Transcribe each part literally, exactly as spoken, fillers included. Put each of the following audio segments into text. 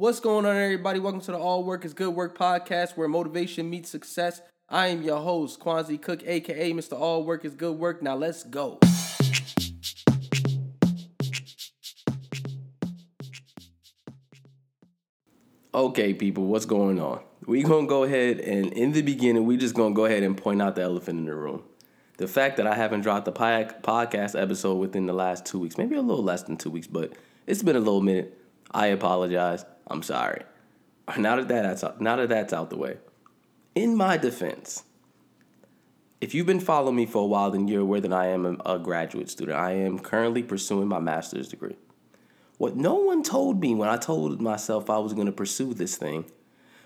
What's going on, everybody? Welcome to the All Work is Good Work podcast, where motivation meets success. I am your host, Kwansi Cook, a k a. Mister All Work is Good Work. Now let's go. Okay, people, what's going on? We're going to go ahead and in the beginning, we're just going to go ahead and point out the elephant in the room. The fact that I haven't dropped a podcast episode within the last two weeks, maybe a little less than two weeks, but it's been a little minute. I apologize. I'm sorry. Now that that's out, now that that's out the way. In my defense, if you've been following me for a while, then you're aware that I am a graduate student. I am currently pursuing my master's degree. What no one told me when I told myself I was going to pursue this thing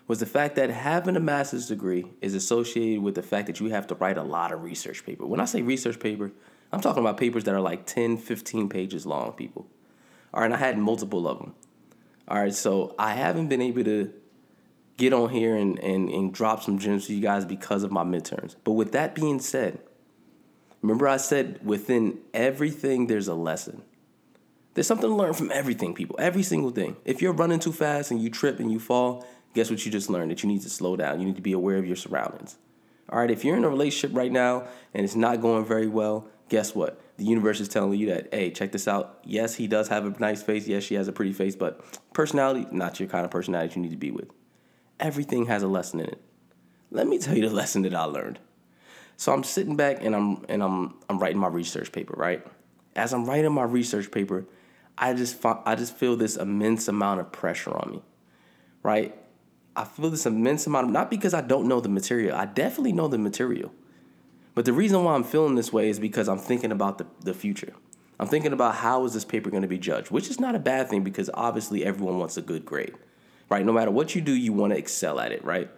was the fact that having a master's degree is associated with the fact that you have to write a lot of research paper. When I say research paper, I'm talking about papers that are like ten, fifteen pages long, people. All right, and I had multiple of them. All right, so I haven't been able to get on here and, and, and drop some gems for you guys because of my midterms. But with that being said, remember I said within everything there's a lesson. There's something to learn from everything, people, every single thing. If you're running too fast and you trip and you fall, guess what you just learned? That you need to slow down. You need to be aware of your surroundings. All right, if you're in a relationship right now and it's not going very well, guess what? The universe is telling you that, hey, check this out. Yes, he does have a nice face. Yes, she has a pretty face, but personality, not your kind of personality you need to be with. Everything has a lesson in it. Let me tell you the lesson that I learned. So I'm sitting back and I'm and I'm I'm writing my research paper, right? As I'm writing my research paper, I just fo- I just feel this immense amount of pressure on me, right? I feel this immense amount of, not because I don't know the material. I definitely know the material. But the reason why I'm feeling this way is because I'm thinking about the, the future. I'm thinking about how is this paper going to be judged, which is not a bad thing because obviously everyone wants a good grade, right? No matter what you do, you want to excel at it, right?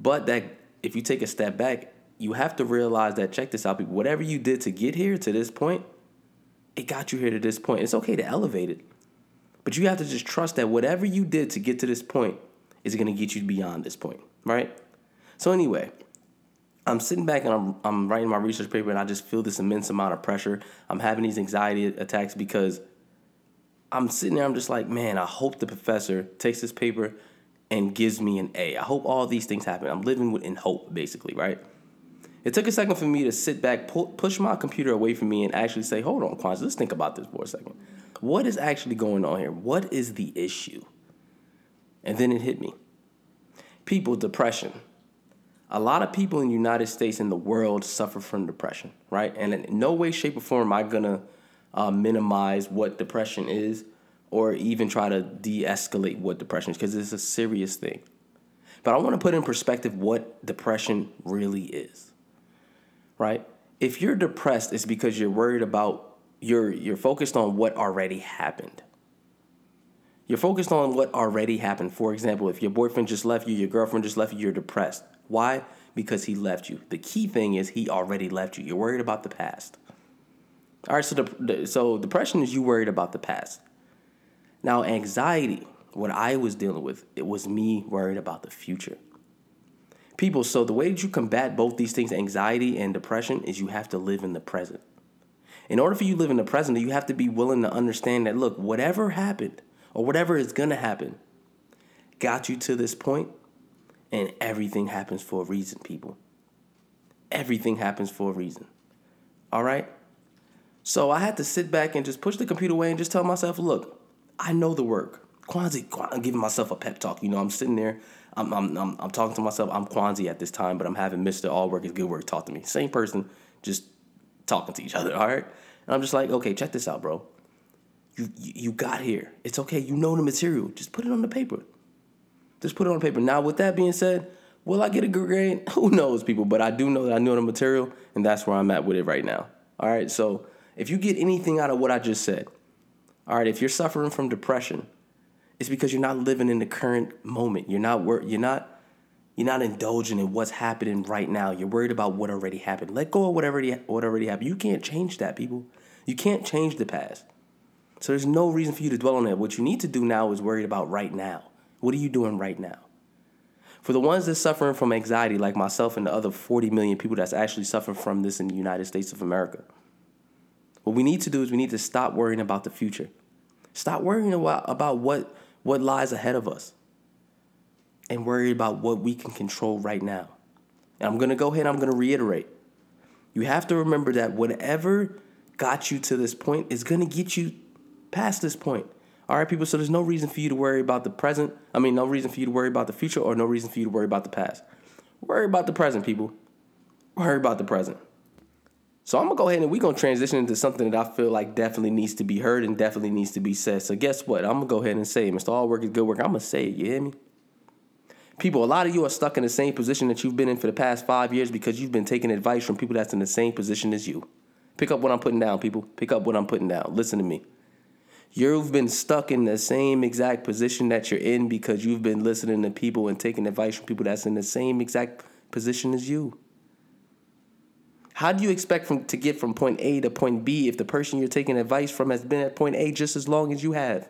But that if you take a step back, you have to realize that, check this out, people, whatever you did to get here to this point, it got you here to this point. It's okay to elevate it, but you have to just trust that whatever you did to get to this point is going to get you beyond this point, right? So anyway, I'm sitting back and I'm I'm writing my research paper and I just feel this immense amount of pressure. I'm having these anxiety attacks because I'm sitting there, I'm just like, man, I hope the professor takes this paper and gives me an A. I hope all these things happen. I'm living in hope, basically, right? It took a second for me to sit back, pull, push my computer away from me and actually say, hold on, Kwansi, let's think about this for a second. What is actually going on here? What is the issue? And then it hit me. People, depression. A lot of people in the United States and the world suffer from depression, right? And in no way, shape, or form am I going to uh, minimize what depression is or even try to de-escalate what depression is because it's a serious thing. But I want to put in perspective what depression really is, right? If you're depressed, it's because you're worried about, you're you're focused on what already happened. You're focused on what already happened. For example, if your boyfriend just left you, your girlfriend just left you, you're depressed. Why? Because he left you. The key thing is he already left you. You're worried about the past. All right, so de- so depression is you worried about the past. Now, anxiety, what I was dealing with, it was me worried about the future. People, so the way that you combat both these things, anxiety and depression, is you have to live in the present. In order for you to live in the present, you have to be willing to understand that, look, whatever happened or whatever is going to happen got you to this point. And everything happens for a reason, people. Everything happens for a reason. All right? So I had to sit back and just push the computer away and just tell myself, look, I know the work. Kwansi, I'm giving myself a pep talk. You know, I'm sitting there. I'm I'm I'm, I'm talking to myself. I'm Kwansi at this time, but I'm having Mister All Work is Good Work talk to me. Same person, just talking to each other, all right? And I'm just like, okay, check this out, bro. You You got here. It's okay. You know the material. Just put it on the paper. Just put it on paper. Now, with that being said, will I get a good grade? Who knows, people? But I do know that I know the material, and that's where I'm at with it right now. All right, so if you get anything out of what I just said, all right, if you're suffering from depression, it's because you're not living in the current moment. You're not wor- You're not. You're not indulging in what's happening right now. You're worried about what already happened. Let go of what already what already happened. You can't change that, people. You can't change the past. So there's no reason for you to dwell on that. What you need to do now is worry about right now. What are you doing right now? For the ones that's suffering from anxiety, like myself and the other forty million people that's actually suffering from this in the United States of America, what we need to do is we need to stop worrying about the future. Stop worrying about what what lies ahead of us and worry about what we can control right now. And I'm going to go ahead and I'm going to reiterate. You have to remember that whatever got you to this point is going to get you past this point. All right, people, so there's no reason for you to worry about the present. I mean, no reason for you to worry about the future or no reason for you to worry about the past. Worry about the present, people. Worry about the present. So I'm going to go ahead and we're going to transition into something that I feel like definitely needs to be heard and definitely needs to be said. So guess what? I'm going to go ahead and say it. Mister All Work Is Good Work. I'm going to say it, you hear me? People, a lot of you are stuck in the same position that you've been in for the past five years because you've been taking advice from people that's in the same position as you. Pick up what I'm putting down, people. Pick up what I'm putting down. Listen to me. You've been stuck in the same exact position that you're in because you've been listening to people and taking advice from people that's in the same exact position as you. How do you expect from, to get from point A to point B if the person you're taking advice from has been at point A just as long as you have?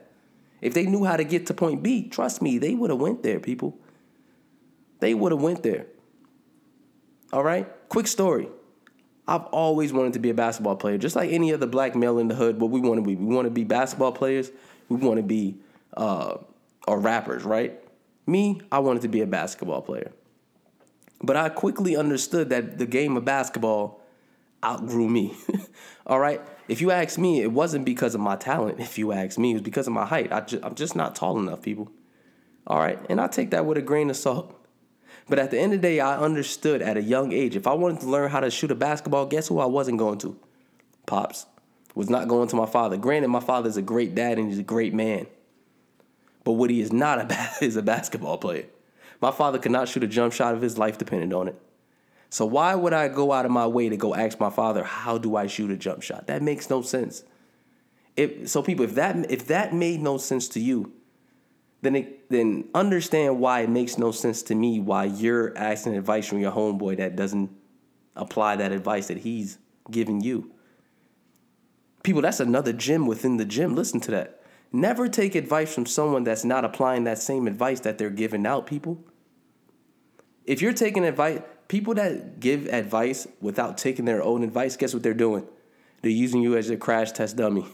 If they knew how to get to point B, trust me, they would have went there, people. They would have went there. All right? Quick story. I've always wanted to be a basketball player, just like any other black male in the hood. What we want to be, we want to be basketball players. We want to be, uh, or rappers, right? Me, I wanted to be a basketball player, but I quickly understood that the game of basketball outgrew me. All right, if you ask me, it wasn't because of my talent. If you ask me, it was because of my height. I ju- I'm just not tall enough, people. All right, and I take that with a grain of salt. But at the end of the day, I understood at a young age, if I wanted to learn how to shoot a basketball, guess who I wasn't going to? Pops. Was not going to my father. Granted, my father's a great dad and he's a great man. But what he is not a ba- is a basketball player. My father could not shoot a jump shot if his life depended on it. So why would I go out of my way to go ask my father, how do I shoot a jump shot? That makes no sense. If, so people, if that if that made no sense to you, Then, it, then understand why it makes no sense to me why you're asking advice from your homeboy that doesn't apply that advice that he's giving you. People, that's another gym within the gym. Listen to that. Never take advice from someone that's not applying that same advice that they're giving out, people. If you're taking advice, people that give advice without taking their own advice, guess what they're doing? They're using you as their crash test dummy.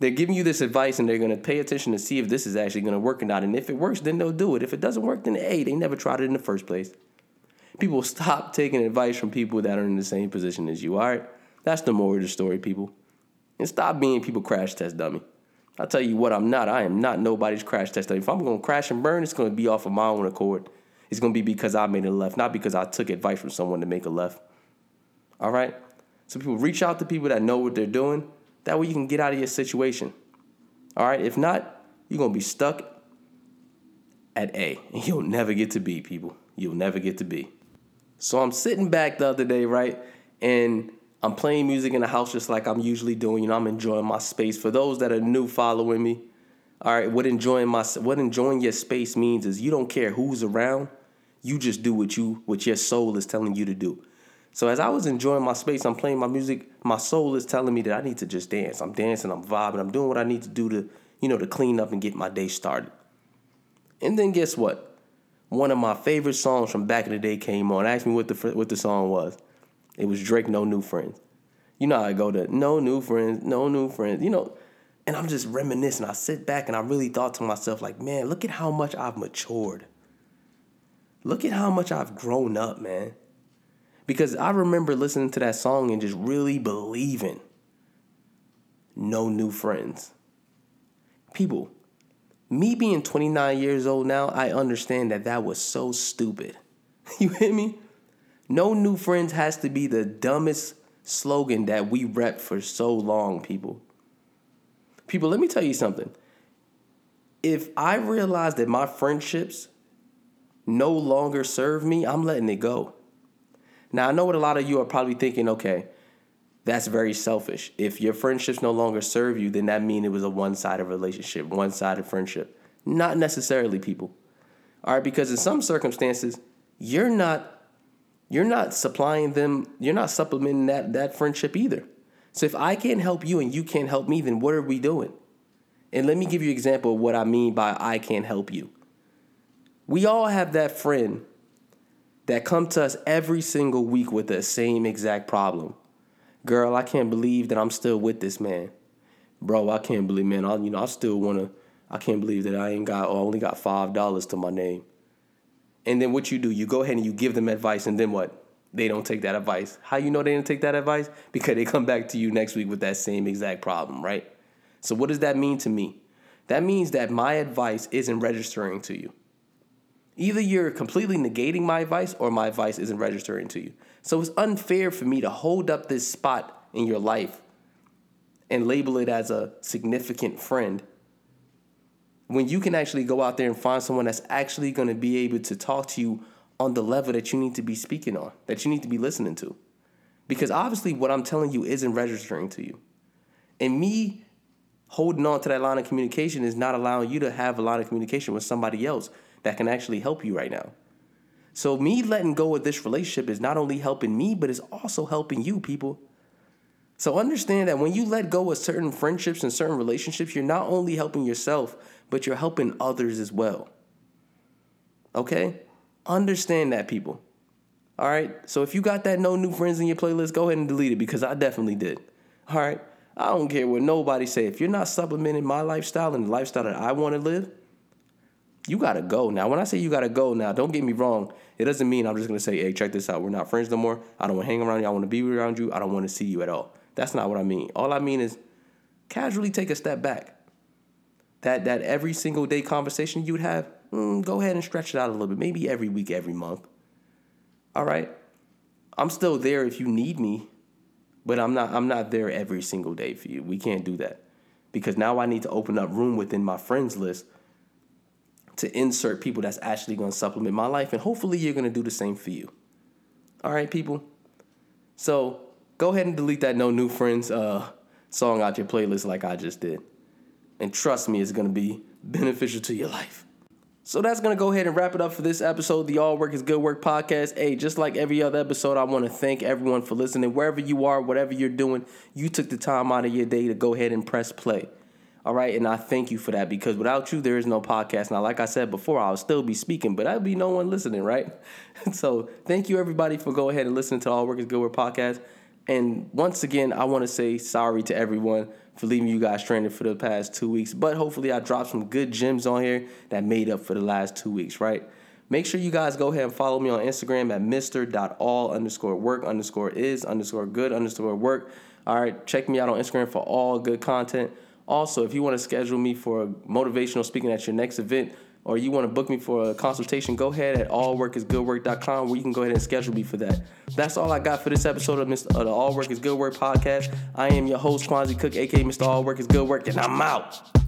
They're giving you this advice and they're going to pay attention to see if this is actually going to work or not. And if it works, then they'll do it. If it doesn't work, then hey, they never tried it in the first place. People, stop taking advice from people that are in the same position as you, all right? That's the moral of the story, people. And stop being people crash test dummy. I'll tell you what, I'm not. I am not nobody's crash test dummy. If I'm going to crash and burn, it's going to be off of my own accord. It's going to be because I made a left, not because I took advice from someone to make a left. All right? So people, reach out to people that know what they're doing. That way you can get out of your situation. All right? If not, you're going to be stuck at A. And you'll never get to B, people. You'll never get to B. So I'm sitting back the other day, right? And I'm playing music in the house just like I'm usually doing. You know, I'm enjoying my space. For those that are new following me, all right, what enjoying my what enjoying your space means is you don't care who's around. You just do what you what your soul is telling you to do. So as I was enjoying my space, I'm playing my music, my soul is telling me that I need to just dance. I'm dancing, I'm vibing, I'm doing what I need to do to, you know, to clean up and get my day started. And then guess what? One of my favorite songs from back in the day came on. Ask me what the what the song was. It was Drake, No New Friends. You know how I go to No New Friends, No New Friends, you know. And I'm just reminiscing. I sit back and I really thought to myself, like, man, look at how much I've matured. Look at how much I've grown up, man. Because I remember listening to that song and just really believing no new friends. People, me being twenty-nine years old now, I understand that that was so stupid. You hear me? No new friends has to be the dumbest slogan that we rep for so long, people. People, let me tell you something. If I realize that my friendships no longer serve me, I'm letting it go. Now, I know what a lot of you are probably thinking, okay, that's very selfish. If your friendships no longer serve you, then that means it was a one-sided relationship, one-sided friendship. Not necessarily, people. All right, because in some circumstances, you're not, you're not supplying them, you're not supplementing that, that friendship either. So if I can't help you and you can't help me, then what are we doing? And let me give you an example of what I mean by I can't help you. We all have that friend that come to us every single week with the same exact problem. Girl, I can't believe that I'm still with this man. Bro, I can't believe, man, I, you know, I still want to, I can't believe that I ain't got or only got five dollars to my name. And then what you do, you go ahead and you give them advice, and then what? They don't take that advice. How you know they didn't take that advice? Because they come back to you next week with that same exact problem, right? So what does that mean to me? That means that my advice isn't registering to you. Either you're completely negating my advice or my advice isn't registering to you. So it's unfair for me to hold up this spot in your life and label it as a significant friend when you can actually go out there and find someone that's actually going to be able to talk to you on the level that you need to be speaking on, that you need to be listening to. Because obviously what I'm telling you isn't registering to you. And me holding on to that line of communication is not allowing you to have a line of communication with somebody else that can actually help you right now. So me letting go of this relationship is not only helping me, but it's also helping you, people. So understand that when you let go of certain friendships and certain relationships, you're not only helping yourself, but you're helping others as well. Okay? Understand that, people. All right? So if you got that no new friends in your playlist, go ahead and delete it, because I definitely did. All right? I don't care what nobody say. If you're not supplementing my lifestyle and the lifestyle that I want to live, you got to go. Now, when I say you got to go now, don't get me wrong. It doesn't mean I'm just going to say, hey, check this out. We're not friends no more. I don't want to hang around you. I want to be around you. I don't want to see you at all. That's not what I mean. All I mean is casually take a step back. That that every single day conversation you'd have, mm, go ahead and stretch it out a little bit. Maybe every week, every month. All right? I'm still there if you need me, but I'm not I'm not there every single day for you. We can't do that, because now I need to open up room within my friends list to insert people that's actually going to supplement my life, and hopefully you're going to do the same for you. All right, people? So go ahead and delete that No New Friends uh, song out your playlist like I just did. And trust me, it's going to be beneficial to your life. So that's going to go ahead and wrap it up for this episode, the All Work is Good Work podcast. Hey, just like every other episode, I want to thank everyone for listening. Wherever you are, whatever you're doing, you took the time out of your day to go ahead and press play. All right, and I thank you for that, because without you, there is no podcast. Now, like I said before, I would still be speaking, but I'd be no one listening, right? So thank you, everybody, for going ahead and listening to the All Work is Good Work podcast. And once again, I want to say sorry to everyone for leaving you guys stranded for the past two weeks. But hopefully I dropped some good gems on here that made up for the last two weeks, right? Make sure you guys go ahead and follow me on Instagram at Mister.all underscore work underscore is underscore good underscore work. All right, check me out on Instagram for all good content. Also, if you want to schedule me for motivational speaking at your next event, or you want to book me for a consultation, go ahead at all work is good work dot com, where you can go ahead and schedule me for that. That's all I got for this episode of Mister Uh, the All Work is Good Work podcast. I am your host, Kwansi Cook, a k a. Mister All Work is Good Work, and I'm out.